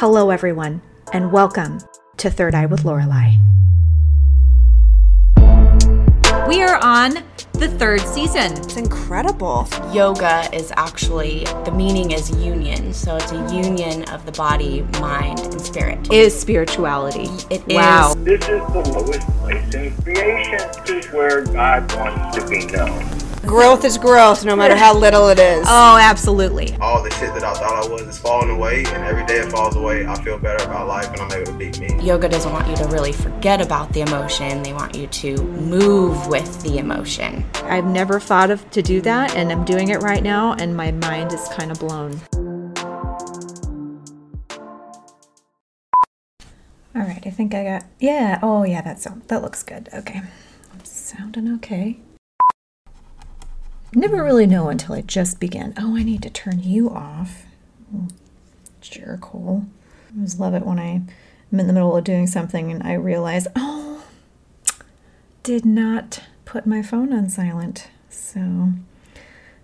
Hello everyone, and welcome to Third Eye with Lorelei. We are on the third season. It's incredible. Yoga is actually, the meaning is union. So it's a union of the body, mind, and spirit. It is spirituality. It is. This is the lowest place in creation. This is where God wants to be known. Growth is growth, no matter how little it is. Oh, absolutely. All the shit that I thought I was is falling away, and every day it falls away, I feel better about life, and I'm able to be me. Yoga doesn't want you to really forget about the emotion. They want you to move with the emotion. I've never thought of to do that, and I'm doing it right now, and my mind is kind of blown. All right, I think I got, yeah, oh yeah, that looks good. Okay, I'm sounding okay. Never really know until I just begin. Oh, I need to turn you off. Jerkhole. I just love it when I'm in the middle of doing something and I realize, oh, did not put my phone on silent. So,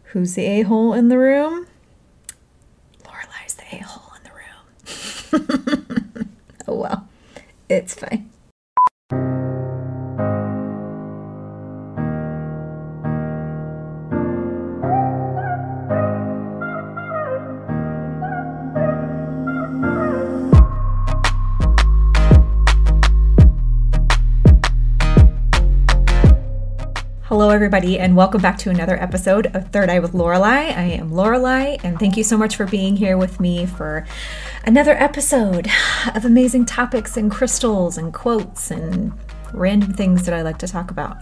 who's the a-hole in the room? Lorelei's the a-hole in the room. Oh, well, it's fine. Hello everybody, and welcome back to another episode of Third Eye with Lorelei. I am Lorelei, and thank you so much for being here with me for another episode of amazing topics and crystals and quotes and random things that I like to talk about.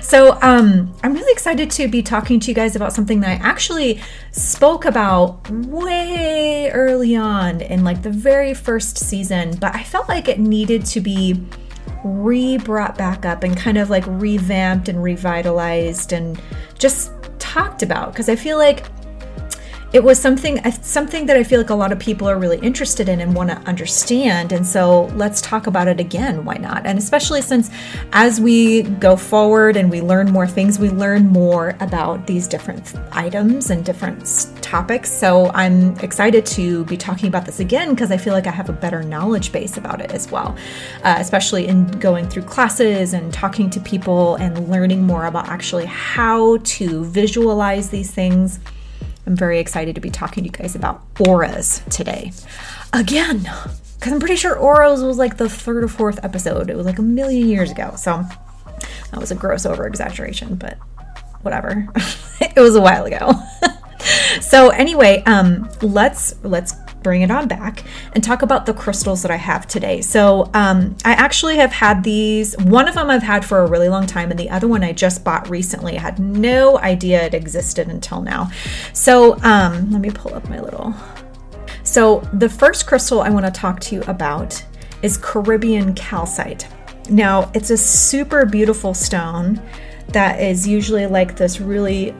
So I'm really excited to be talking to you guys about something that I actually spoke about way early on in like the very first season, but I felt like it needed to be brought back up and kind of like revamped and revitalized and just talked about, because I feel like it was something that I feel like a lot of people are really interested in and want to understand. And so let's talk about it again. Why not? And especially since as we go forward and we learn more things, we learn more about these different items and different topics. So I'm excited to be talking about this again, because I feel like I have a better knowledge base about it as well, especially in going through classes and talking to people and learning more about actually how to visualize these things. I'm very excited to be talking to you guys about auras today. Again, because I'm pretty sure auras was like the third or fourth episode. It was like a million years ago. So that was a gross over-exaggeration, but whatever. It was a while ago. So anyway, let's bring it on back and talk about the crystals that I have today. So I actually have had these. One of them I've had for a really long time, and the other one I just bought recently. I had no idea it existed until now. So let me pull up my little. So the first crystal I want to talk to you about is Caribbean calcite. Now, it's a super beautiful stone that is usually like this really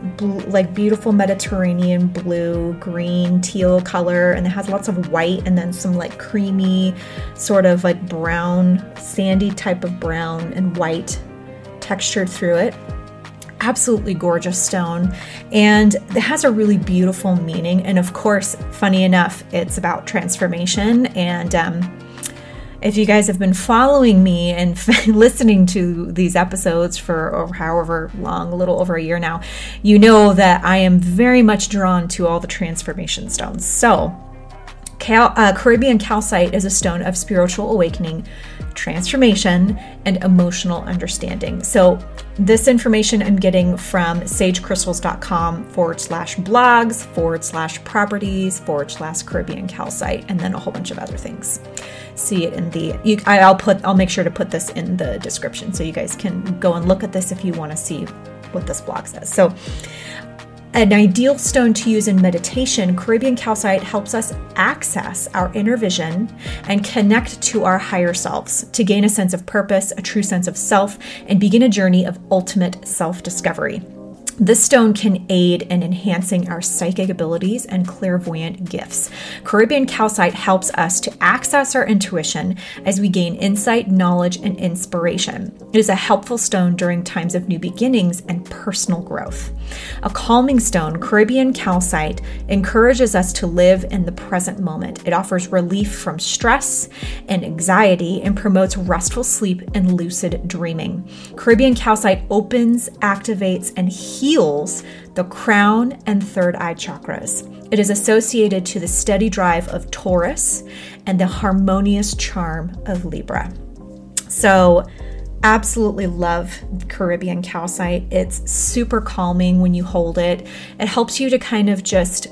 beautiful Mediterranean blue, green, teal color, and it has lots of white and then some like creamy sort of like brown, sandy type of brown and white textured through it. Absolutely gorgeous stone, and it has a really beautiful meaning. And of course, funny enough, it's about transformation. And if you guys have been following me and listening to these episodes for however long, a little over a year now, you know that I am very much drawn to all the transformation stones. So Caribbean calcite is a stone of spiritual awakening, transformation, and emotional understanding. So this information I'm getting from sagecrystals.com/blogs/properties/Caribbean calcite, and then a whole bunch of other things. See it in the, I'll make sure to put this in the description so you guys can go and look at this if you want to see what this blog says. So an ideal stone to use in meditation, Caribbean calcite helps us access our inner vision and connect to our higher selves to gain a sense of purpose, a true sense of self, and begin a journey of ultimate self-discovery. This stone can aid in enhancing our psychic abilities and clairvoyant gifts. Caribbean calcite helps us to access our intuition as we gain insight, knowledge, and inspiration. It is a helpful stone during times of new beginnings and personal growth. A calming stone, Caribbean calcite encourages us to live in the present moment. It offers relief from stress and anxiety and promotes restful sleep and lucid dreaming. Caribbean calcite opens, activates, and heals the crown and third eye chakras. It is associated to the steady drive of Taurus and the harmonious charm of Libra. So absolutely love Caribbean calcite. It's super calming when you hold it. It helps you to kind of just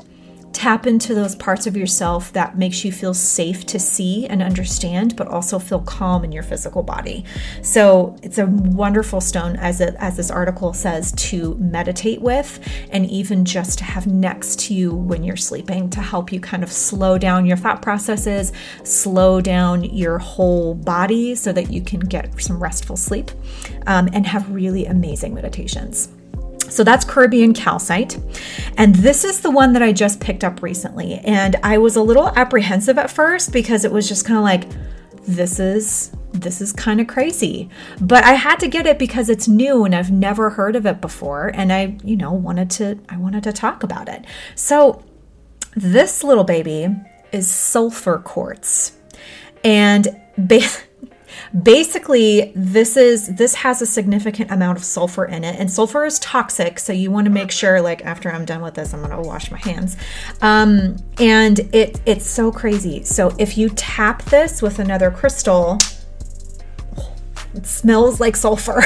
tap into those parts of yourself that makes you feel safe to see and understand, but also feel calm in your physical body. So it's a wonderful stone, as this article says, to meditate with, and even just to have next to you when you're sleeping to help you kind of slow down your thought processes, slow down your whole body so that you can get some restful sleep, and have really amazing meditations. So that's Caribbean calcite. And this is the one that I just picked up recently. And I was a little apprehensive at first because it was just kind of like, this is kind of crazy, but I had to get it because it's new and I've never heard of it before. And I wanted to talk about it. So this little baby is sulfur quartz, and basically, this has a significant amount of sulfur in it, and sulfur is toxic. So you want to make sure, like, after I'm done with this, I'm going to wash my hands. And it's so crazy. So if you tap this with another crystal, it smells like sulfur.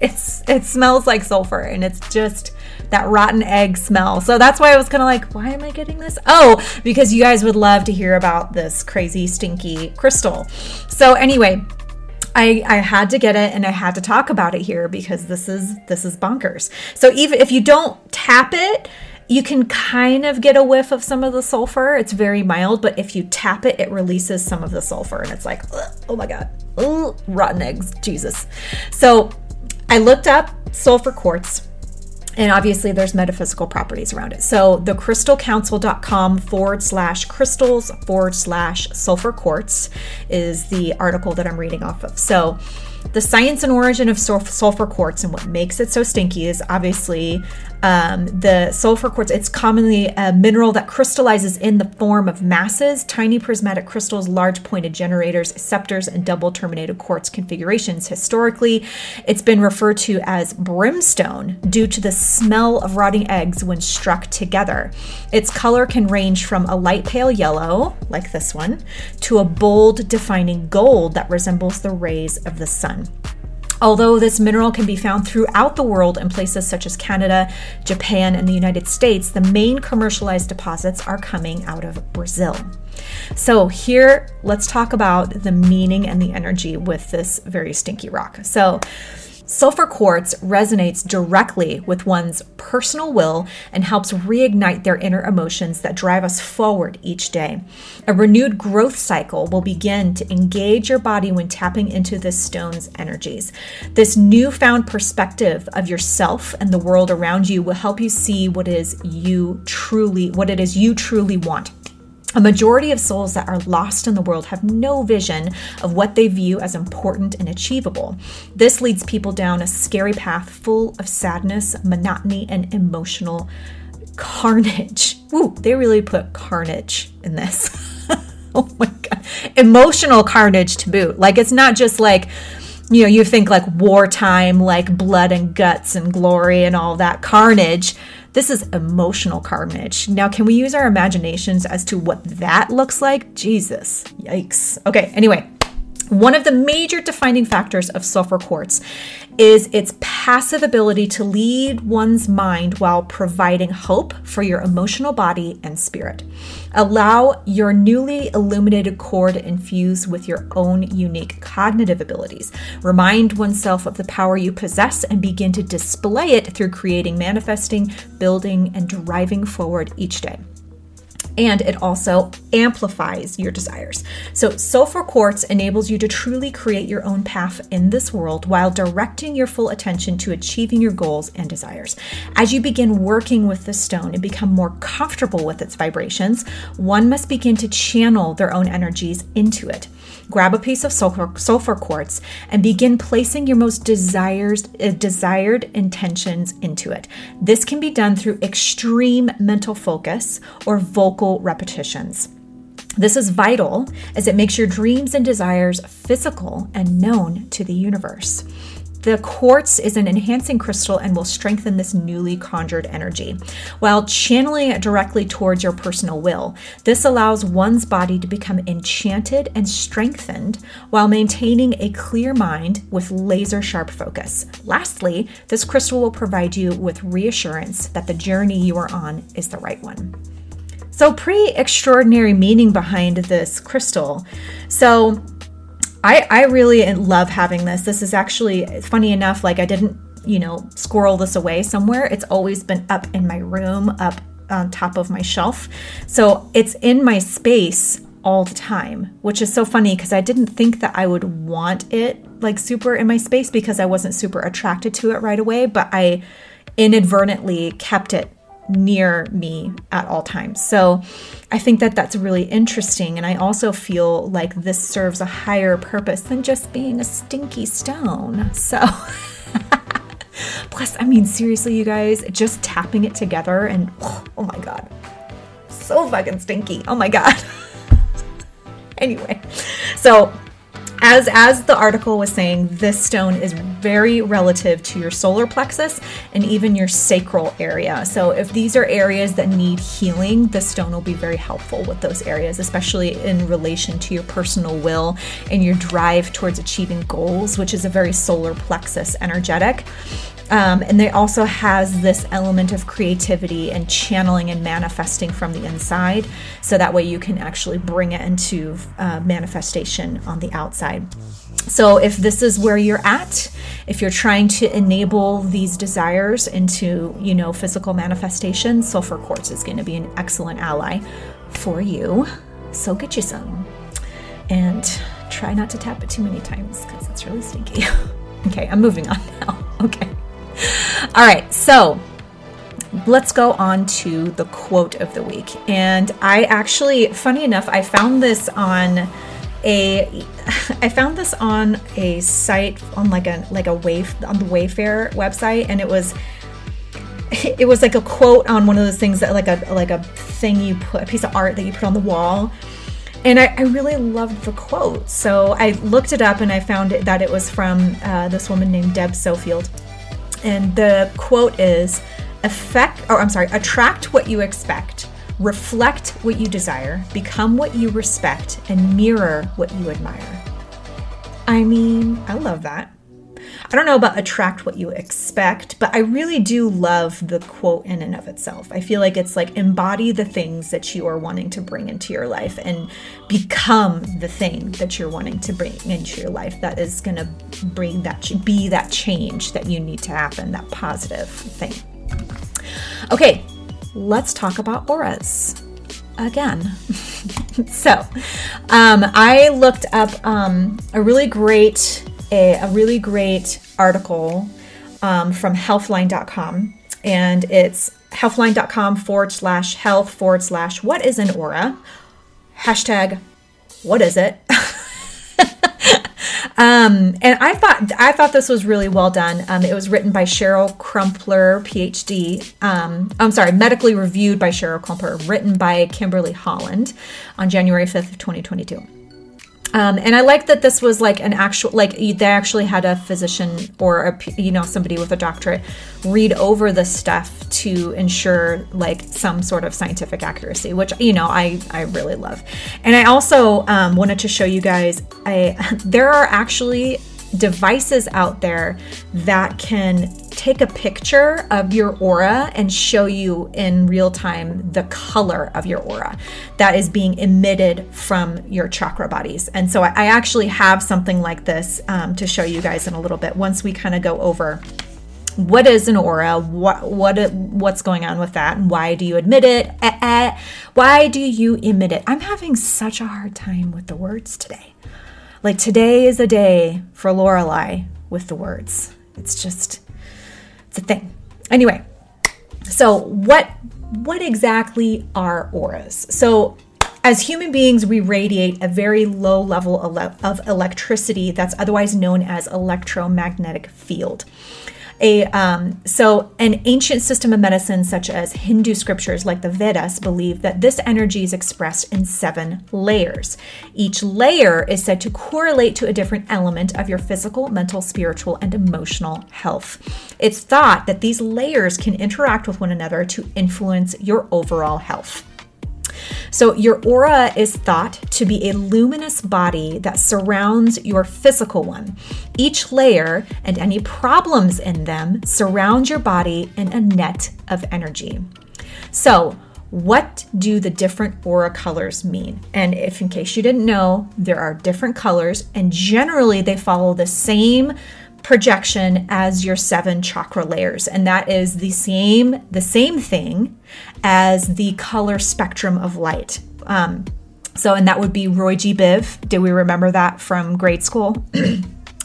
It smells like sulfur, and it's just that rotten egg smell. So that's why I was kind of like, why am I getting this? Oh, because you guys would love to hear about this crazy stinky crystal. So anyway, I had to get it and I had to talk about it here because this is bonkers. So even if you don't tap it, you can kind of get a whiff of some of the sulfur. It's very mild, but if you tap it, it releases some of the sulfur, and it's like, oh my God, oh, rotten eggs, Jesus. So I looked up sulfur quartz, and obviously there's metaphysical properties around it. So thecrystalcouncil.com /crystals/sulfur quartz is the article that I'm reading off of. So the science and origin of sulfur quartz and what makes it so stinky is obviously the sulfur quartz. It's commonly a mineral that crystallizes in the form of masses, tiny prismatic crystals, large pointed generators, scepters, and double terminated quartz configurations. Historically, it's been referred to as brimstone due to the smell of rotting eggs when struck together. Its color can range from a light pale yellow, like this one, to a bold defining gold that resembles the rays of the sun. Although this mineral can be found throughout the world in places such as Canada, Japan, and the United States, the main commercialized deposits are coming out of Brazil. So here, let's talk about the meaning and the energy with this very stinky rock. So sulfur quartz resonates directly with one's personal will and helps reignite their inner emotions that drive us forward each day. A renewed growth cycle will begin to engage your body when tapping into this stone's energies. This newfound perspective of yourself and the world around you will help you see what it is you truly want. A majority of souls that are lost in the world have no vision of what they view as important and achievable. This leads people down a scary path full of sadness, monotony, and emotional carnage. Ooh, they really put carnage in this. Oh my God. Emotional carnage to boot. Like, it's not just like, you know, you think like wartime, like blood and guts and glory and all that carnage. This is emotional carnage. Now, can we use our imaginations as to what that looks like? Jesus, yikes. Okay, anyway, one of the major defining factors of sulfur quartz is its passive ability to lead one's mind while providing hope for your emotional body and spirit. Allow your newly illuminated core to infuse with your own unique cognitive abilities. Remind oneself of the power you possess and begin to display it through creating, manifesting, building, and driving forward each day. and it also amplifies your desires. So sulfur quartz enables you to truly create your own path in this world while directing your full attention to achieving your goals and desires. As you begin working with the stone and become more comfortable with its vibrations, one must begin to channel their own energies into it. Grab a piece of sulfur quartz and begin placing your most desired intentions into it. This can be done through extreme mental focus or vocal repetitions. This is vital as it makes your dreams and desires physical and known to the universe. The quartz is an enhancing crystal and will strengthen this newly conjured energy while channeling it directly towards your personal will. This allows one's body to become enchanted and strengthened while maintaining a clear mind with laser sharp focus. Lastly, this crystal will provide you with reassurance that the journey you are on is the right one. So pretty extraordinary meaning behind this crystal. So I really love having this. This is actually, funny enough, like I didn't, squirrel this away somewhere. It's always been up in my room, up on top of my shelf. So it's in my space all the time, which is so funny because I didn't think that I would want it like super in my space because I wasn't super attracted to it right away, but I inadvertently kept it near me at all times. So I think that that's really interesting. And I also feel like this serves a higher purpose than just being a stinky stone. So plus, seriously, you guys, just tapping it together and oh my God, so fucking stinky. Oh my God. Anyway, so As the article was saying, this stone is very relative to your solar plexus and even your sacral area. So if these are areas that need healing, this stone will be very helpful with those areas, especially in relation to your personal will and your drive towards achieving goals, which is a very solar plexus energetic. And it also has this element of creativity and channeling and manifesting from the inside. So that way you can actually bring it into manifestation on the outside. So if this is where you're at, if you're trying to enable these desires into, physical manifestation, sulfur quartz is going to be an excellent ally for you. So get you some and try not to tap it too many times because it's really stinky. Okay, I'm moving on now. Okay. All right, so let's go on to the quote of the week. And I actually, funny enough, I found this on a site on on the Wayfair website, and it was like a quote on one of those things that like a thing you put, a piece of art that you put on the wall. And I really loved the quote. So I looked it up and I found that it was from this woman named Deb Sofield. And the quote is, attract what you expect, reflect what you desire, become what you respect, and mirror what you admire. I love that. I don't know about attract what you expect, but I really do love the quote in and of itself. I feel like it's like embody the things that you are wanting to bring into your life and become the thing that you're wanting to bring into your life that is going to bring that, be that change that you need to happen, that positive thing. Okay, let's talk about auras again. So, I looked up a really great article from healthline.com, and it's healthline.com/health/ what is an aura? # what is it? And I thought this was really well done. It was written by Cheryl Crumpler, PhD. Medically reviewed by Cheryl Crumpler, written by Kimberly Holland on January 5th of 2022. And I like that this was like an actual, like they actually had a physician or somebody with a doctorate read over this stuff to ensure like some sort of scientific accuracy, which, I really love. And I also wanted to show you guys, there are actually devices out there that can take a picture of your aura and show you in real time the color of your aura that is being emitted from your chakra bodies. And so I actually have something like this to show you guys in a little bit once we kind of go over What is an aura? What's going on with that? And why do you admit it? Why do you emit it? I'm having such a hard time with the words today. Like, today is a day for Lorelei with the words. It's just, it's a thing. Anyway, so what exactly are auras? So as human beings, we radiate a very low level of electricity that's otherwise known as electromagnetic field. So an ancient system of medicine, such as Hindu scriptures like the Vedas, believe that this energy is expressed in 7 layers. Each layer is said to correlate to a different element of your physical, mental, spiritual, and emotional health. It's thought that these layers can interact with one another to influence your overall health. So your aura is thought to be a luminous body that surrounds your physical one. Each layer and any problems in them surround your body in a net of energy. So what do the different aura colors mean? And if, in case you didn't know, there are different colors, and generally they follow the same projection as your 7 chakra layers, and that is the same thing as the color spectrum of light. So, and that would be Roy G. Biv. Do we remember that from grade school?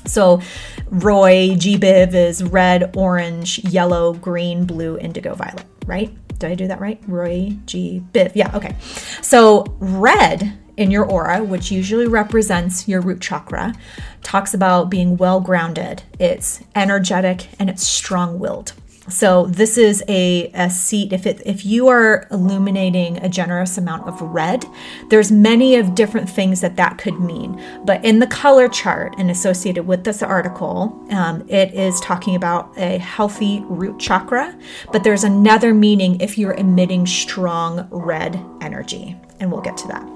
So Roy G. Biv is red, orange, yellow, green, blue, indigo, violet, right? Did I do that right? Roy G. Biv. Yeah, okay. So red in your aura, which usually represents your root chakra, talks about being well-grounded. It's energetic and it's strong-willed. So this is a seat. If you are illuminating a generous amount of red, there's many of different things that could mean. But in the color chart and associated with this article, it is talking about a healthy root chakra. But there's another meaning if you're emitting strong red energy. And we'll get to that.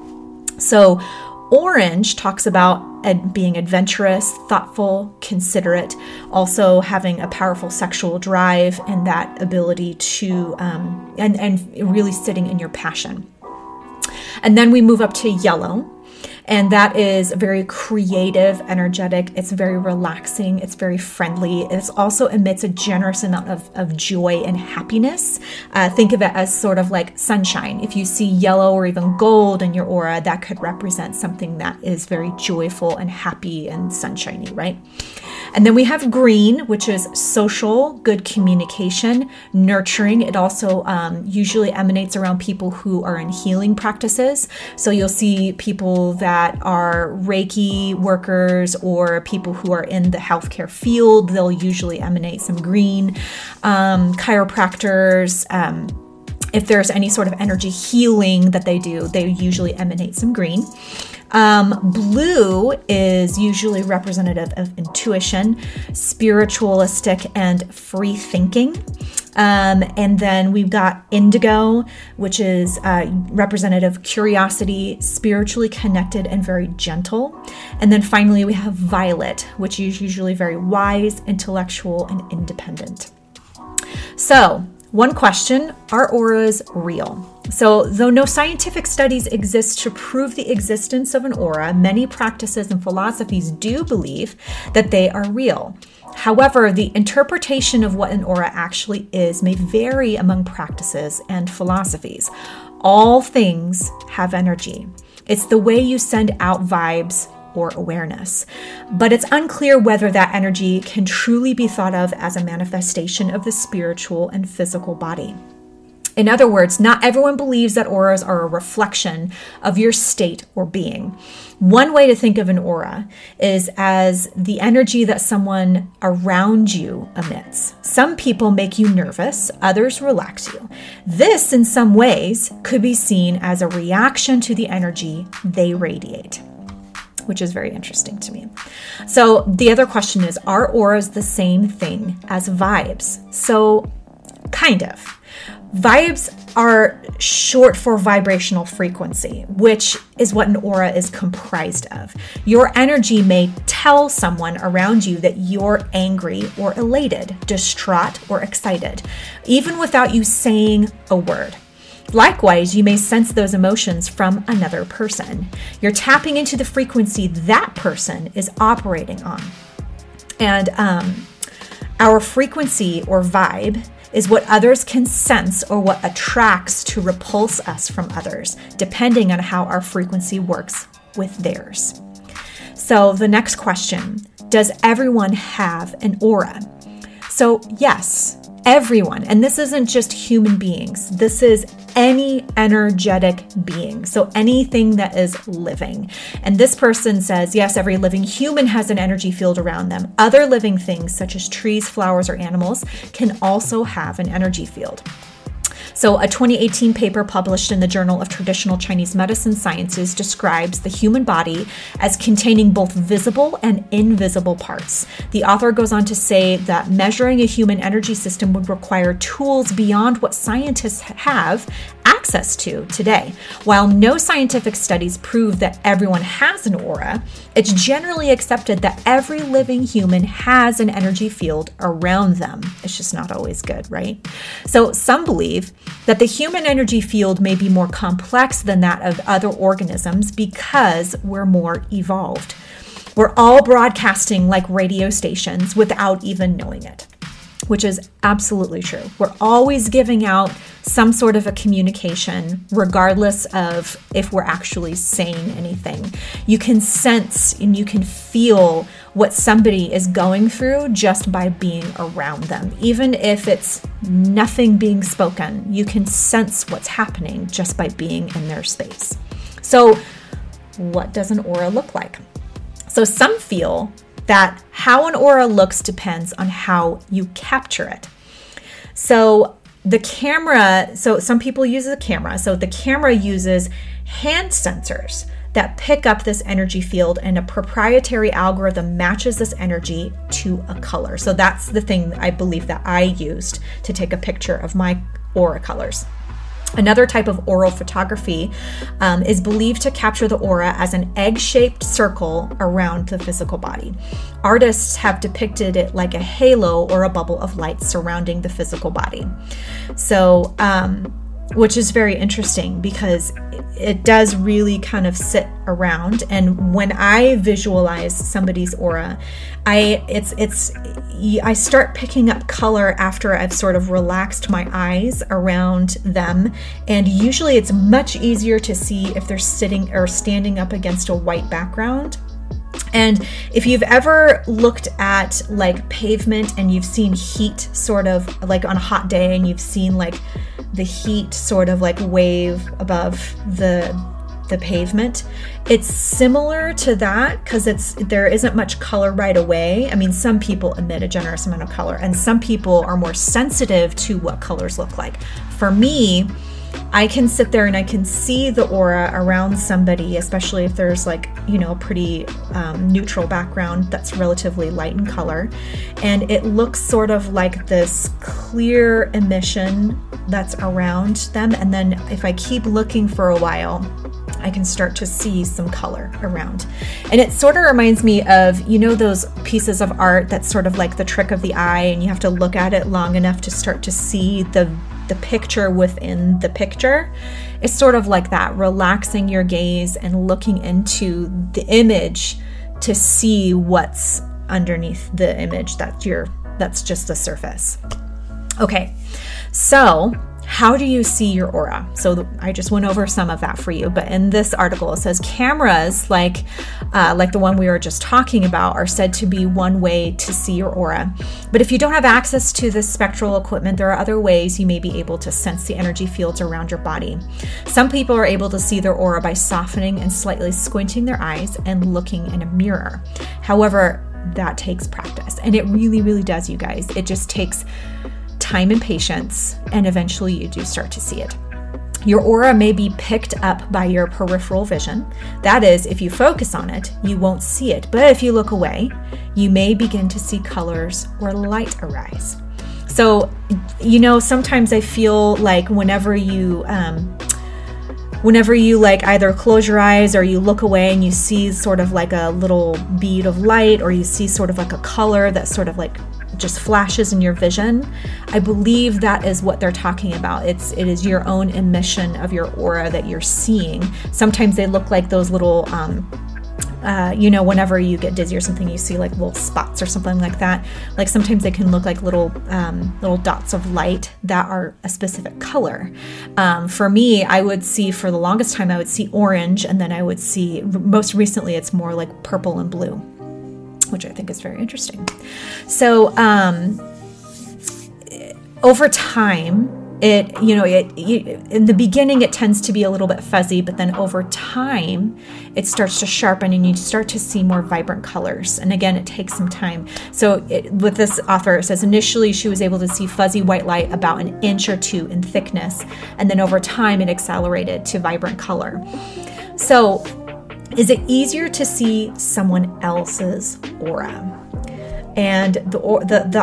So orange talks about being adventurous, thoughtful, considerate, also having a powerful sexual drive and that ability to, and really sitting in your passion. And then we move up to yellow, and that is very creative, energetic. It's very relaxing. It's very friendly. It also emits a generous amount of joy and happiness. Think of it as sort of like sunshine. If you see yellow or even gold in your aura, that could represent something that is very joyful and happy and sunshiny, right? And then we have green, which is social, good communication, nurturing. It also usually emanates around people who are in healing practices. So you'll see people that are Reiki workers or people who are in the healthcare field. They'll usually emanate some green, chiropractors. If there's any sort of energy healing that they do, they usually emanate some green. Blue is usually representative of intuition, spiritualistic, and free thinking. And then we've got indigo, which is representative of curiosity, spiritually connected, and very gentle. And then finally, we have violet, which is usually very wise, intellectual, and independent. So, one question, are auras real? So, though no scientific studies exist to prove the existence of an aura, many practices and philosophies do believe that they are real. However, the interpretation of what an aura actually is may vary among practices and philosophies. All things have energy. It's the way you send out vibes or awareness. But it's unclear whether that energy can truly be thought of as a manifestation of the spiritual and physical body. In other words, not everyone believes that auras are a reflection of your state or being. One way to think of an aura is as the energy that someone around you emits. Some people make you nervous, others relax you. This, in some ways, could be seen as a reaction to the energy they radiate, which is very interesting to me. So the other question is, are auras the same thing as vibes? So kind of. Vibes are short for vibrational frequency, which is what an aura is comprised of. Your energy may tell someone around you that you're angry or elated, distraught or excited, even without you saying a word. Likewise, you may sense those emotions from another person. You're tapping into the frequency that person is operating on. And Our frequency or vibe is what others can sense or what attracts to repulse us from others, depending on how our frequency works with theirs. So the next question, does everyone have an aura? So yes, everyone. And this isn't just human beings. This is any energetic being. So anything that is living. And this person says, yes, every living human has an energy field around them. Other living things such as trees, flowers, or animals can also have an energy field. So a 2018 paper published in the Journal of Traditional Chinese Medicine Sciences describes the human body as containing both visible and invisible parts. The author goes on to say that measuring a human energy system would require tools beyond what scientists have access to today. While no scientific studies prove that everyone has an aura, it's generally accepted that every living human has an energy field around them. It's just not always good, right? So some believe that the human energy field may be more complex than that of other organisms because we're more evolved. We're all broadcasting like radio stations without even knowing it, which is absolutely true. We're always giving out some sort of a communication, regardless of if we're actually saying anything. You can sense and you can feel what somebody is going through just by being around them. Even if it's nothing being spoken, you can sense what's happening just by being in their space. So what does an aura look like? So some feel that how an aura looks depends on how you capture it. So the camera, so some people use a camera. So the camera uses hand sensors that pick up this energy field, and a proprietary algorithm matches this energy to a color. So that's the thing I believe that I used to take a picture of my aura colors. Another type of aural photography is believed to capture the aura as an egg-shaped circle around the physical body. Artists have depicted it like a halo or a bubble of light surrounding the physical body. So, which is very interesting because it does really kind of sit around. And when I visualize somebody's aura, I start picking up color after I've sort of relaxed my eyes around them. And usually it's much easier to see if they're sitting or standing up against a white background. And if you've ever looked at like pavement and you've seen heat sort of like on a hot day, and you've seen like the heat sort of like wave above the pavement, it's similar to that because there isn't much color right away. I mean, some people emit a generous amount of color, and some people are more sensitive to what colors look like. For me, I can sit there and I can see the aura around somebody, especially if there's like, you know, a pretty neutral background that's relatively light in color. And it looks sort of like this clear emission that's around them. And then if I keep looking for a while, I can start to see some color around. And it sort of reminds me of, you know, those pieces of art that's sort of like the trick of the eye, and you have to look at it long enough to start to see the picture within the picture. It's sort of like that, relaxing your gaze and looking into the image to see what's underneath the image that's just the surface. Okay, so how do you see your aura? So I just went over some of that for you, but in this article it says cameras like the one we were just talking about are said to be one way to see your aura. But if you don't have access to this spectral equipment, there are other ways you may be able to sense the energy fields around your body. Some people are able to see their aura by softening and slightly squinting their eyes and looking in a mirror. However, that takes practice, and it really, really does, you guys. It just takes time and patience, and eventually you do start to see it. Your aura may be picked up by your peripheral vision. That is, if you focus on it, you won't see it. But if you look away, you may begin to see colors or light arise. So, you know, sometimes I feel like whenever you like either close your eyes or you look away and you see sort of like a little bead of light, or you see sort of like a color that sort of like just flashes in your vision, I believe that is what they're talking about. It is your own emission of your aura that you're seeing. Sometimes they look like those little you know, whenever you get dizzy or something, you see like little spots or something like that. Like sometimes they can look like little little dots of light that are a specific color. For me, I would see, for the longest time, I would see orange, and then I would see, most recently, it's more like purple and blue, which I think is very interesting. So over time, in the beginning, it tends to be a little bit fuzzy, but then over time, it starts to sharpen and you start to see more vibrant colors. And again, it takes some time. So with this author, it says initially she was able to see fuzzy white light about 1 or 2 inches in thickness. And then over time, it accelerated to vibrant color. So is it easier to see someone else's aura? And the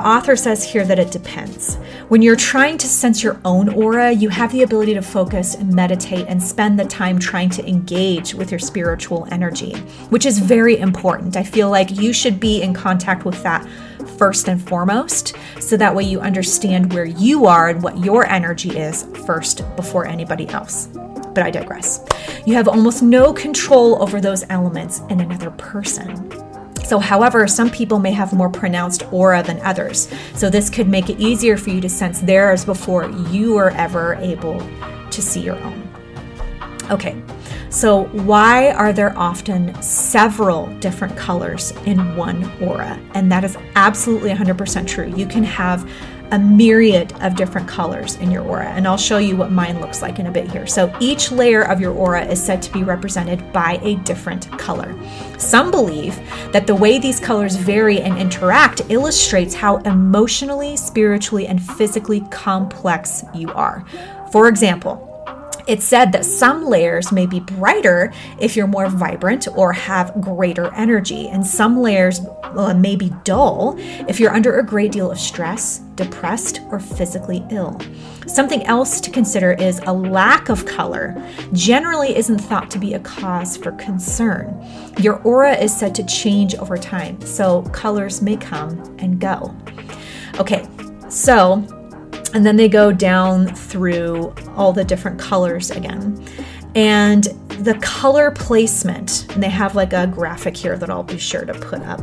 author says here that it depends. When you're trying to sense your own aura, you have the ability to focus and meditate and spend the time trying to engage with your spiritual energy, which is very important. I feel like you should be in contact with that first and foremost, so that way you understand where you are and what your energy is first before anybody else. But I digress. You have almost no control over those elements in another person. So, however, some people may have more pronounced aura than others. So this could make it easier for you to sense theirs before you are ever able to see your own. Okay, so why are there often several different colors in one aura? And that is absolutely 100% true. You can have a myriad of different colors in your aura, and I'll show you what mine looks like in a bit here. So each layer of your aura is said to be represented by a different color. Some believe that the way these colors vary and interact illustrates how emotionally, spiritually, and physically complex you are. For example, it's said that some layers may be brighter if you're more vibrant or have greater energy, and some layers may be dull if you're under a great deal of stress, depressed, or physically ill. Something else to consider is a lack of color generally isn't thought to be a cause for concern. Your aura is said to change over time, so colors may come and go. Okay, so... and then they go down through all the different colors again. And the color placement, and they have like a graphic here that I'll be sure to put up.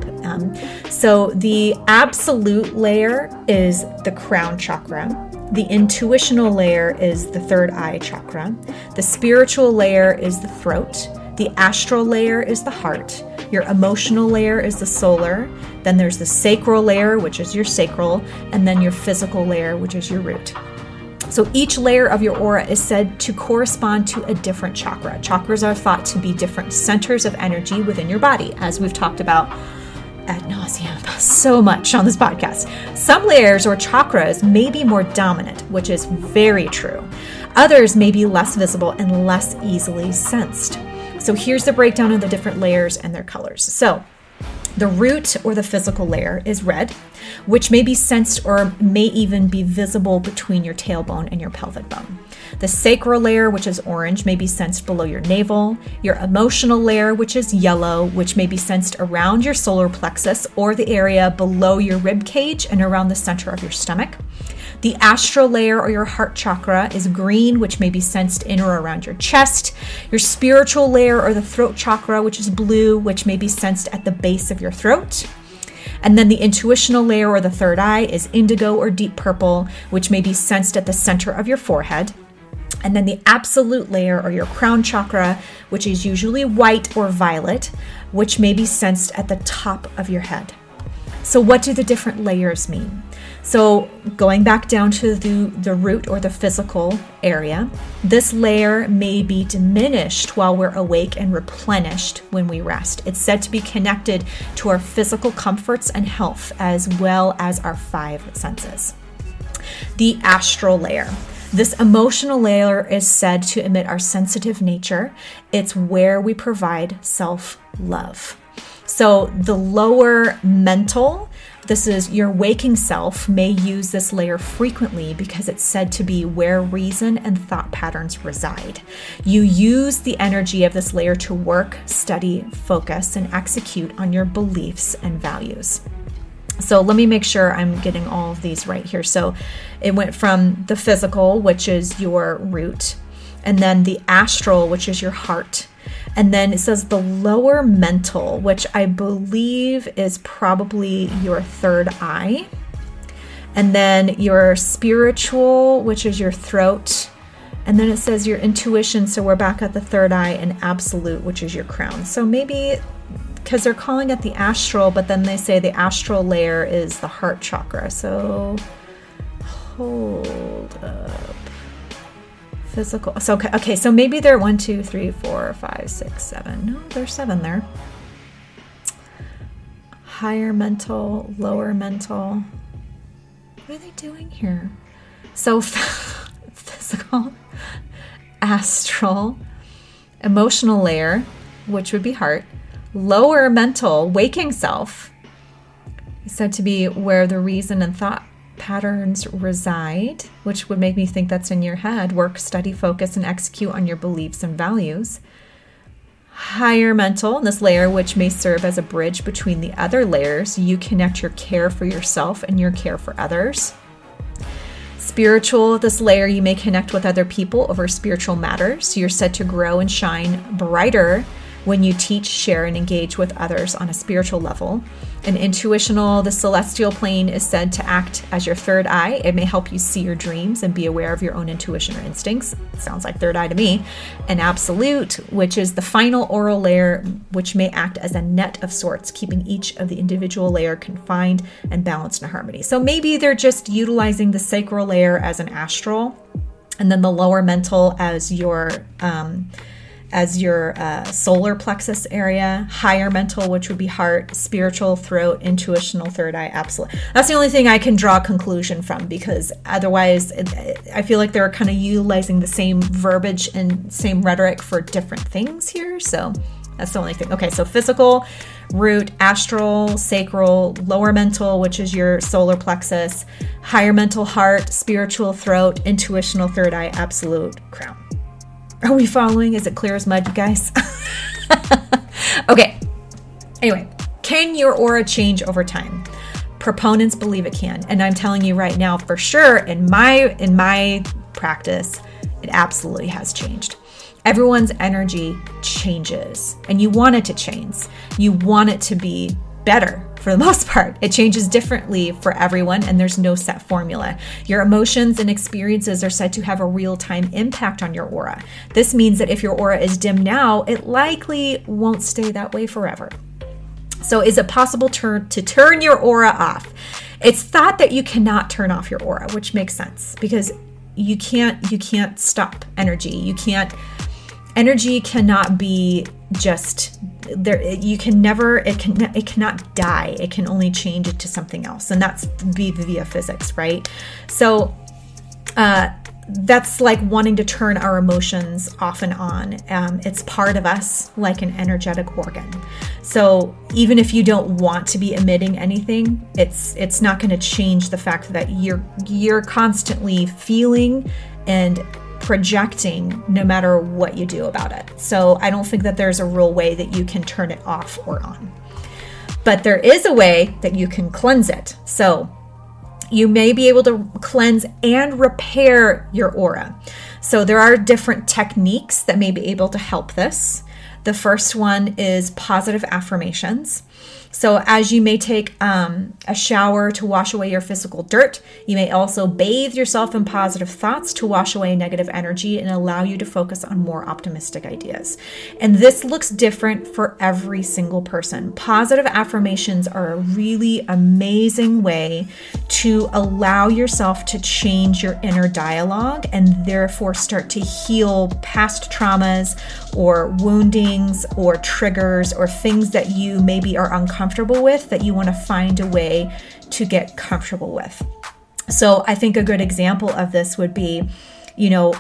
So the absolute layer is the crown chakra. The intuitional layer is the third eye chakra. The spiritual layer is the throat. The astral layer is the heart. Your emotional layer is the solar. Then there's the sacral layer, which is your sacral, and then your physical layer, which is your root. So each layer of your aura is said to correspond to a different chakra. Chakras are thought to be different centers of energy within your body, as we've talked about ad nauseum so much on this podcast. Some layers or chakras may be more dominant, which is very true. Others may be less visible and less easily sensed. So here's the breakdown of the different layers and their colors. So the root or the physical layer is red, which may be sensed or may even be visible between your tailbone and your pelvic bone. The sacral layer, which is orange, may be sensed below your navel. Your emotional layer, which is yellow, which may be sensed around your solar plexus or the area below your rib cage and around the center of your stomach. The astral layer or your heart chakra is green, which may be sensed in or around your chest. Your spiritual layer or the throat chakra, which is blue, which may be sensed at the base of your throat. And then the intuitional layer or the third eye is indigo or deep purple, which may be sensed at the center of your forehead. And then the absolute layer or your crown chakra, which is usually white or violet, which may be sensed at the top of your head. So what do the different layers mean? So going back down to the root or the physical area, this layer may be diminished while we're awake and replenished when we rest. It's said to be connected to our physical comforts and health, as well as our 5 senses. The astral layer. This emotional layer is said to emit our sensitive nature. It's where we provide self-love. So the lower mental, this is your waking self, may use this layer frequently because it's said to be where reason and thought patterns reside. You use the energy of this layer to work, study, focus, and execute on your beliefs and values. So let me make sure I'm getting all of these right here. So it went from the physical, which is your root, and then the astral, which is your heart, And then it says the lower mental, which I believe is probably your third eye. And then your spiritual, which is your throat. And then it says your intuition, so we're back at the third eye, and absolute, which is your crown. So maybe, because they're calling it the astral, but then they say the astral layer is the heart chakra. So hold up. Physical, so okay, so maybe they're 1, 2, 3, 4, 5, 6, 7. No, there's 7 there. Higher mental, lower mental. What are they doing here? So physical, astral, emotional layer, which would be heart, lower mental, waking self, said to be where the reason and thought patterns reside, which would make me think that's in your head. Work, study, focus, and execute on your beliefs and values. Higher mental, in this layer, which may serve as a bridge between the other layers, you connect your care for yourself and your care for others. Spiritual, this layer, you may connect with other people over spiritual matters. You're said to grow and shine brighter when you teach, share, and engage with others on a spiritual level. And intuitional, the celestial plane, is said to act as your third eye. It may help you see your dreams and be aware of your own intuition or instincts. Sounds like third eye to me. And absolute, which is the final oral layer, which may act as a net of sorts, keeping each of the individual layer confined and balanced in harmony. So maybe they're just utilizing the sacral layer as an astral, and then the lower mental as your solar plexus area, higher mental, which would be heart, spiritual, throat, intuitional, third eye, absolute. That's the only thing I can draw a conclusion from, because otherwise I feel like they're kind of utilizing the same verbiage and same rhetoric for different things here. So that's the only thing. Okay, so physical, root, astral, sacral, lower mental, which is your solar plexus, higher mental, heart, spiritual, throat, intuitional, third eye, absolute, crown. Are we following? Is it clear as mud, you guys? Okay. Anyway, can your aura change over time? Proponents believe it can. And I'm telling you right now, for sure, in my practice, it absolutely has changed. Everyone's energy changes, and you want it to change. You want it to be better. For the most part, it changes differently for everyone, and there's no set formula. Your emotions and experiences are said to have a real-time impact on your aura. This means that if your aura is dim now, it likely won't stay that way forever. So is it possible to turn your aura off? It's thought that you cannot turn off your aura, which makes sense, because you can't stop energy. Energy cannot be just there. It cannot die. It can only change it to something else, and that's via physics, right? So that's like wanting to turn our emotions off and on. It's part of us, like an energetic organ. So even if you don't want to be emitting anything, it's not going to change the fact that you're constantly feeling and projecting no matter what you do about it. So I don't think that there's a real way that you can turn it off or on. But there is a way that you can cleanse it. So you may be able to cleanse and repair your aura. So there are different techniques that may be able to help this. The first one is positive affirmations. So as you may take a shower to wash away your physical dirt, you may also bathe yourself in positive thoughts to wash away negative energy and allow you to focus on more optimistic ideas. And this looks different for every single person. Positive affirmations are a really amazing way to allow yourself to change your inner dialogue and therefore start to heal past traumas or woundings or triggers or things that you maybe are uncomfortable with, that you want to find a way to get comfortable with. So I think a good example of this would be, you know,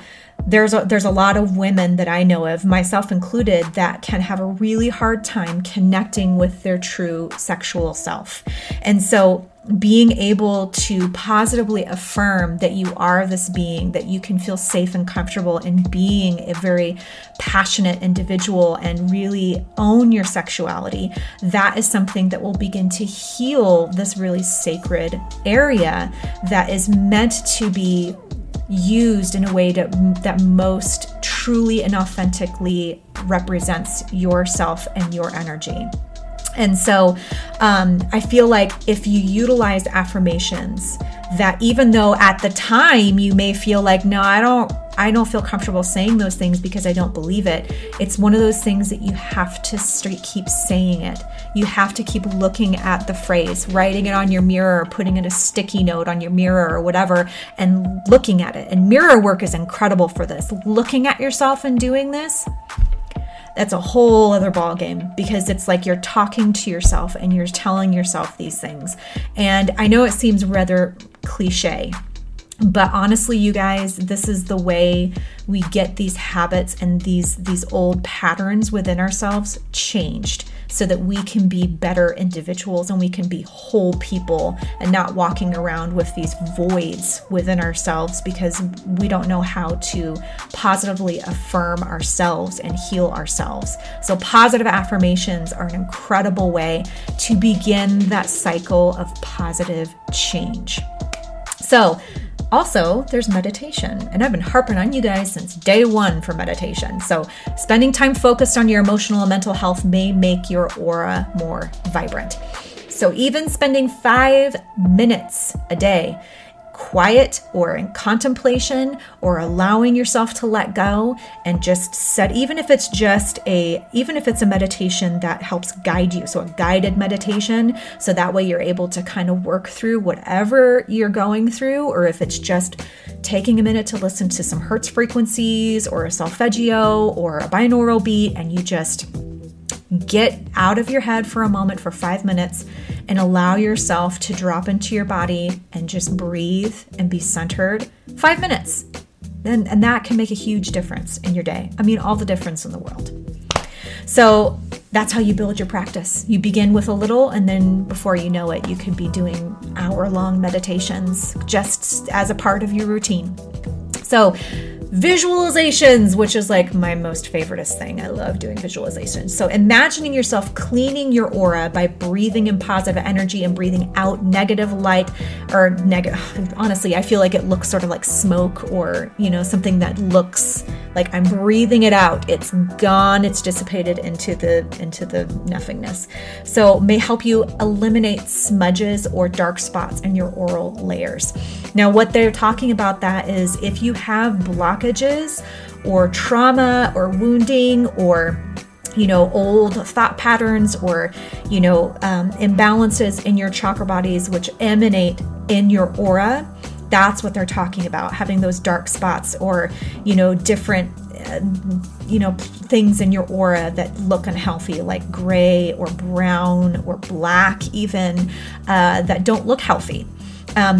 there's a lot of women that I know of, myself included, that can have a really hard time connecting with their true sexual self. And so being able to positively affirm that you are this being, that you can feel safe and comfortable in being a very passionate individual and really own your sexuality, that is something that will begin to heal this really sacred area that is meant to be used in a way that most truly and authentically represents yourself and your energy. And so I feel like if you utilize affirmations that, even though at the time you may feel like, no, I don't feel comfortable saying those things because I don't believe it. It's one of those things that you have to keep saying it. You have to keep looking at the phrase, writing it on your mirror, or putting in a sticky note on your mirror or whatever, and looking at it. And mirror work is incredible for this. Looking at yourself and doing this, that's a whole other ball game, because it's like you're talking to yourself and you're telling yourself these things. And I know it seems rather cliche, but honestly, you guys, this is the way we get these habits and these old patterns within ourselves changed, so that we can be better individuals and we can be whole people and not walking around with these voids within ourselves, because we don't know how to positively affirm ourselves and heal ourselves. So positive affirmations are an incredible way to begin that cycle of positive change. So also, there's meditation, and I've been harping on you guys since day one for meditation. So spending time focused on your emotional and mental health may make your aura more vibrant. So even spending 5 minutes a day, quiet or in contemplation, or allowing yourself to let go and just set, even if it's a meditation that helps guide you. So a guided meditation. So that way you're able to kind of work through whatever you're going through, or if it's just taking a minute to listen to some Hertz frequencies or a solfeggio or a binaural beat, and you just get out of your head for a moment for 5 minutes and allow yourself to drop into your body and just breathe and be centered. 5 minutes. And that can make a huge difference in your day. I mean, all the difference in the world. So that's how you build your practice. You begin with a little, and then before you know it, you could be doing hour-long meditations just as a part of your routine. So visualizations, which is like my most favoriteest thing. I love doing visualizations. So imagining yourself cleaning your aura by breathing in positive energy and breathing out negative light or negative. Honestly, I feel like it looks sort of like smoke, or, you know, something that looks like I'm breathing it out. It's gone. It's dissipated into the nothingness. So may help you eliminate smudges or dark spots in your aural layers. Now, what they're talking about that is if you have blockages or trauma or wounding or, you know, old thought patterns or, you know, imbalances in your chakra bodies, which emanate in your aura. That's what they're talking about, having those dark spots or, you know, different, you know, things in your aura that look unhealthy, like gray or brown or black, even that don't look healthy.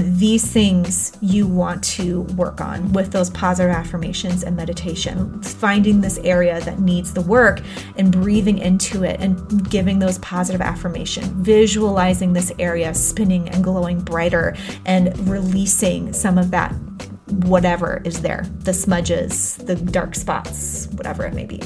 These things you want to work on with those positive affirmations and meditation, finding this area that needs the work and breathing into it and giving those positive affirmations, visualizing this area spinning and glowing brighter and releasing some of that, whatever is there, the smudges, the dark spots, whatever it may be.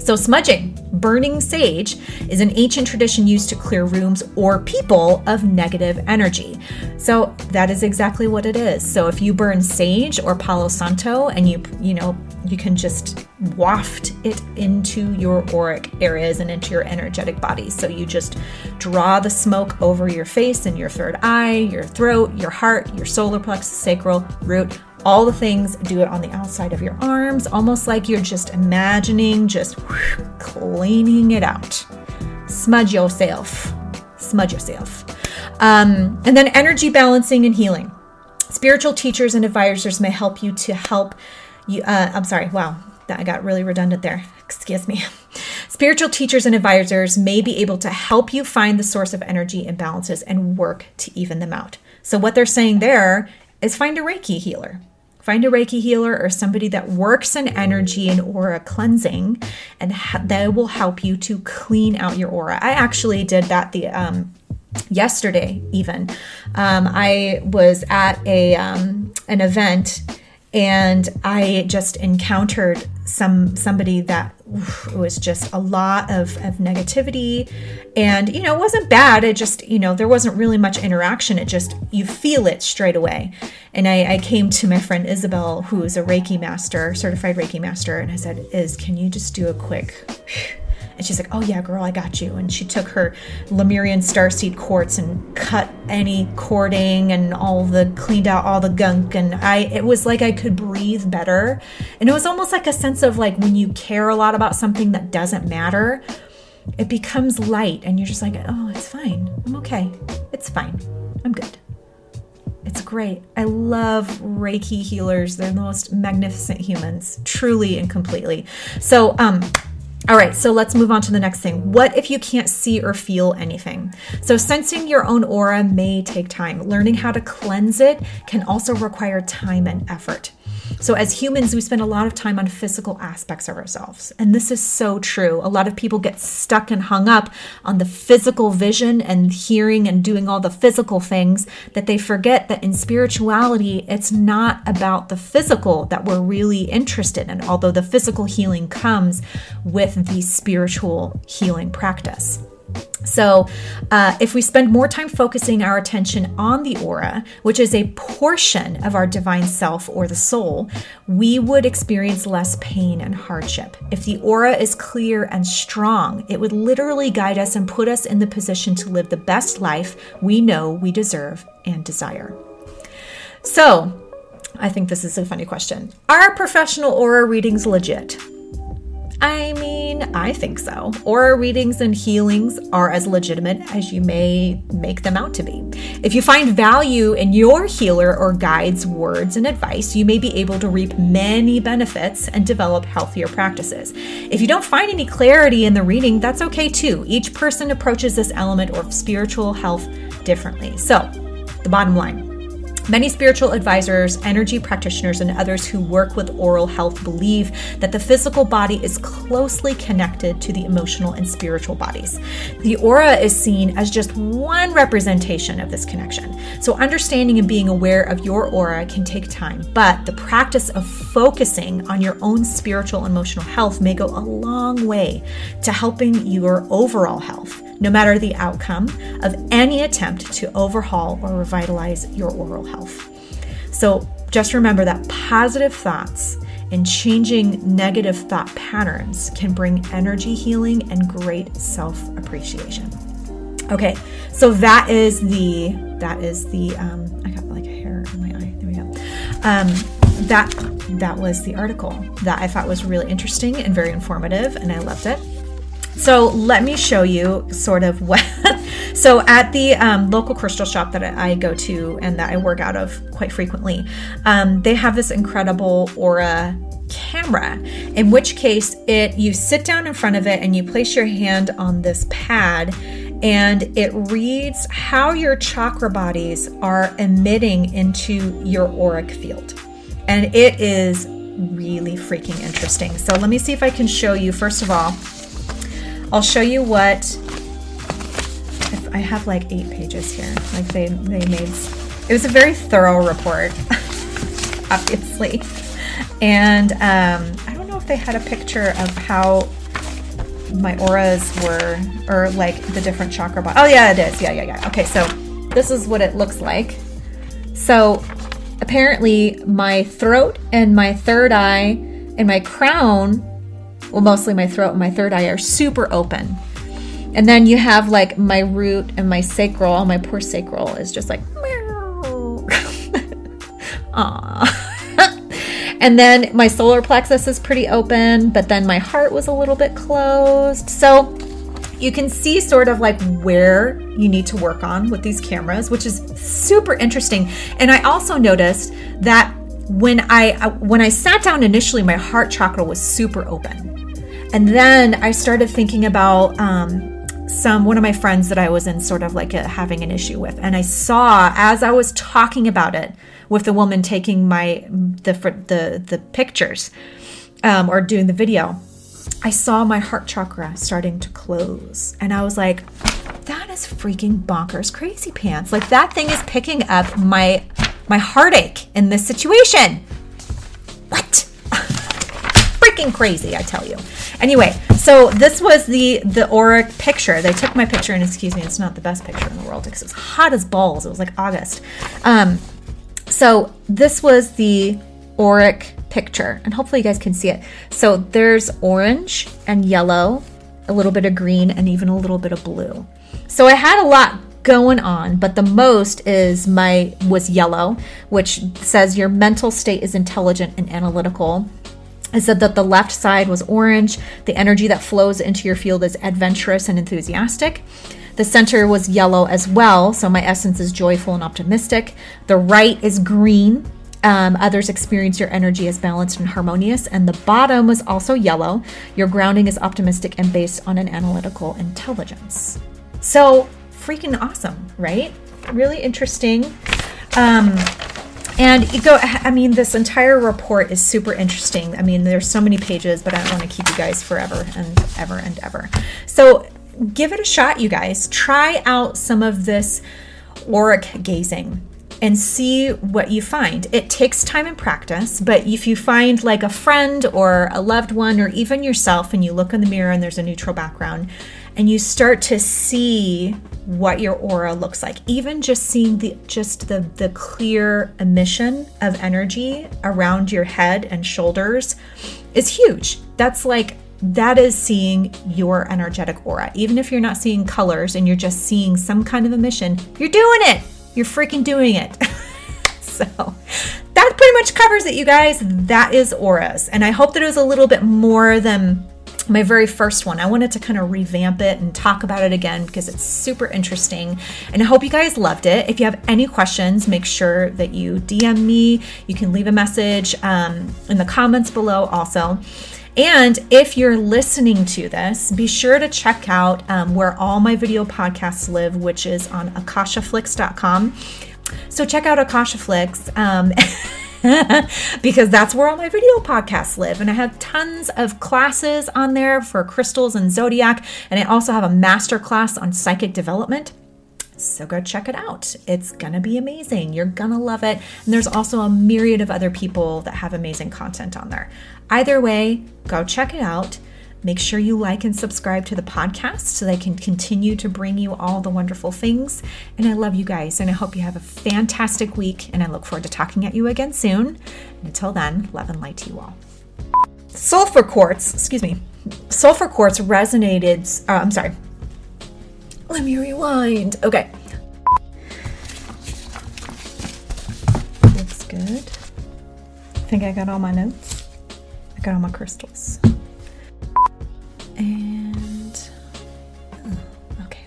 So smudging, burning sage, is an ancient tradition used to clear rooms or people of negative energy. So that is exactly what it is. So if you burn sage or Palo Santo and you know, you can just waft it into your auric areas and into your energetic body. So you just draw the smoke over your face and your third eye, your throat, your heart, your solar plexus, sacral, root, all the things. Do it on the outside of your arms, almost like you're just imagining, just cleaning it out. Smudge yourself. Smudge yourself. And then energy balancing and healing. Spiritual teachers and advisors may help you to help you. I'm sorry. Wow. That I got really redundant there. Excuse me. Spiritual teachers and advisors may be able to help you find the source of energy imbalances and work to even them out. So what they're saying there is find a Reiki healer. Find a Reiki healer or somebody that works in energy and aura cleansing, and they will help you to clean out your aura. I actually did that yesterday even. I was at an event, and I just encountered somebody that it was just a lot of negativity. And, you know, it wasn't bad. It just, you know, there wasn't really much interaction. It just, you feel it straight away. And I came to my friend Isabel, who is a Reiki master, certified Reiki master. And I said, Is, can you just do a quick... And she's like, oh yeah, girl, I got you. And she took her Lemurian starseed quartz and cut any cording and cleaned out all the gunk. And it was like I could breathe better. And it was almost like a sense of like when you care a lot about something that doesn't matter, it becomes light and you're just like, oh, it's fine. I'm okay. It's fine. I'm good. It's great. I love Reiki healers. They're the most magnificent humans, truly and completely. So, all right, so let's move on to the next thing. What if you can't see or feel anything? So sensing your own aura may take time. Learning how to cleanse it can also require time and effort. So as humans, we spend a lot of time on physical aspects of ourselves. And this is so true. A lot of people get stuck and hung up on the physical vision and hearing and doing all the physical things that they forget that in spirituality, it's not about the physical that we're really interested in, although the physical healing comes with the spiritual healing practice. So if we spend more time focusing our attention on the aura, which is a portion of our divine self or the soul, we would experience less pain and hardship. If the aura is clear and strong, it would literally guide us and put us in the position to live the best life we know we deserve and desire. So I think this is a funny question. Are professional aura readings legit? I mean, I think so. Aura readings and healings are as legitimate as you may make them out to be. If you find value in your healer or guide's words and advice, you may be able to reap many benefits and develop healthier practices. If you don't find any clarity in the reading, that's okay too. Each person approaches this element or spiritual health differently. So, the bottom line. Many spiritual advisors, energy practitioners, and others who work with oral health believe that the physical body is closely connected to the emotional and spiritual bodies. The aura is seen as just one representation of this connection. So understanding and being aware of your aura can take time, but the practice of focusing on your own spiritual and emotional health may go a long way to helping your overall health, no matter the outcome of any attempt to overhaul or revitalize your oral health. So just remember that positive thoughts and changing negative thought patterns can bring energy healing and great self-appreciation. Okay, so that is the I got like a hair in my eye, there we go. That was the article that I thought was really interesting and very informative, and I loved it. So let me show you sort of what, so at the local crystal shop that I go to and that I work out of quite frequently, they have this incredible aura camera, in which case you sit down in front of it and you place your hand on this pad and it reads how your chakra bodies are emitting into your auric field. And it is really freaking interesting. So let me see if I can show you, first of all, I'll show you what, if I have like 8 pages here, like they made, it was a very thorough report, obviously. And I don't know if they had a picture of how my auras were, or like the different chakra bodies. Oh yeah, it is, yeah. Okay, so this is what it looks like. So apparently my throat and my third eye and my crown, well, mostly my throat and my third eye are super open. And then you have like my root and my sacral. Oh, my poor sacral is just like, meow. And then my solar plexus is pretty open, but then my heart was a little bit closed. So you can see sort of like where you need to work on with these cameras, which is super interesting. And I also noticed that when I sat down initially, my heart chakra was super open. And then I started thinking about one of my friends that I was in sort of like having an issue with. And I saw, as I was talking about it with the woman taking the pictures or doing the video, I saw my heart chakra starting to close. And I was like, that is freaking bonkers crazy pants. Like that thing is picking up my heartache in this situation. What? Freaking crazy, I tell you. Anyway, so this was the auric picture. They took my picture, and excuse me, it's not the best picture in the world because it's hot as balls. It was like August. So this was the auric picture, and hopefully you guys can see it. So there's orange and yellow, a little bit of green, and even a little bit of blue. So I had a lot going on, but the most was yellow, which says your mental state is intelligent and analytical. It said that the left side was orange. The energy that flows into your field is adventurous and enthusiastic. The center was yellow as well. So my essence is joyful and optimistic. The right is green. Others experience your energy as balanced and harmonious. And the bottom was also yellow. Your grounding is optimistic and based on an analytical intelligence. So freaking awesome, right? Really interesting. This entire report is super interesting. I mean, there's so many pages, but I don't want to keep you guys forever and ever and ever. So give it a shot, you guys. Try out some of this auric gazing and see what you find. It takes time and practice, but if you find like a friend or a loved one or even yourself and you look in the mirror and there's a neutral background and you start to see what your aura looks like, even just seeing the clear emission of energy around your head and shoulders is huge. That is seeing your energetic aura. Even if you're not seeing colors and you're just seeing some kind of emission, you're doing it. You're freaking doing it. So that pretty much covers it, you guys. That is auras. And I hope that it was a little bit more than my very first one. I wanted to kind of revamp it and talk about it again because it's super interesting. And I hope you guys loved it. If you have any questions, make sure that you DM me. You can leave a message in the comments below also. And if you're listening to this, be sure to check out where all my video podcasts live, which is on akashaflix.com. So check out akashaflix because that's where all my video podcasts live. And I have tons of classes on there for crystals and zodiac. And I also have a masterclass on psychic development. So go check it out. It's going to be amazing. You're going to love it. And there's also a myriad of other people that have amazing content on there. Either way, go check it out. Make sure you like and subscribe to the podcast so they can continue to bring you all the wonderful things. And I love you guys. And I hope you have a fantastic week. And I look forward to talking at you again soon. And until then, love and light to you all. Sulfur quartz resonated. Let me rewind. Okay. Looks good. I think I got all my notes. I got all my crystals. And, okay.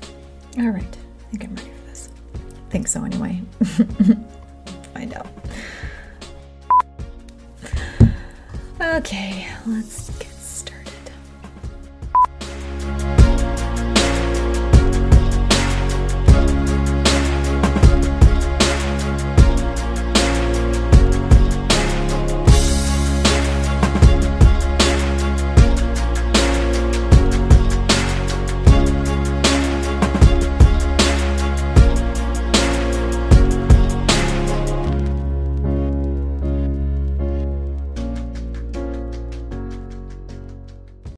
All right. I think I'm ready for this. I think so anyway. Find out. Okay. Let's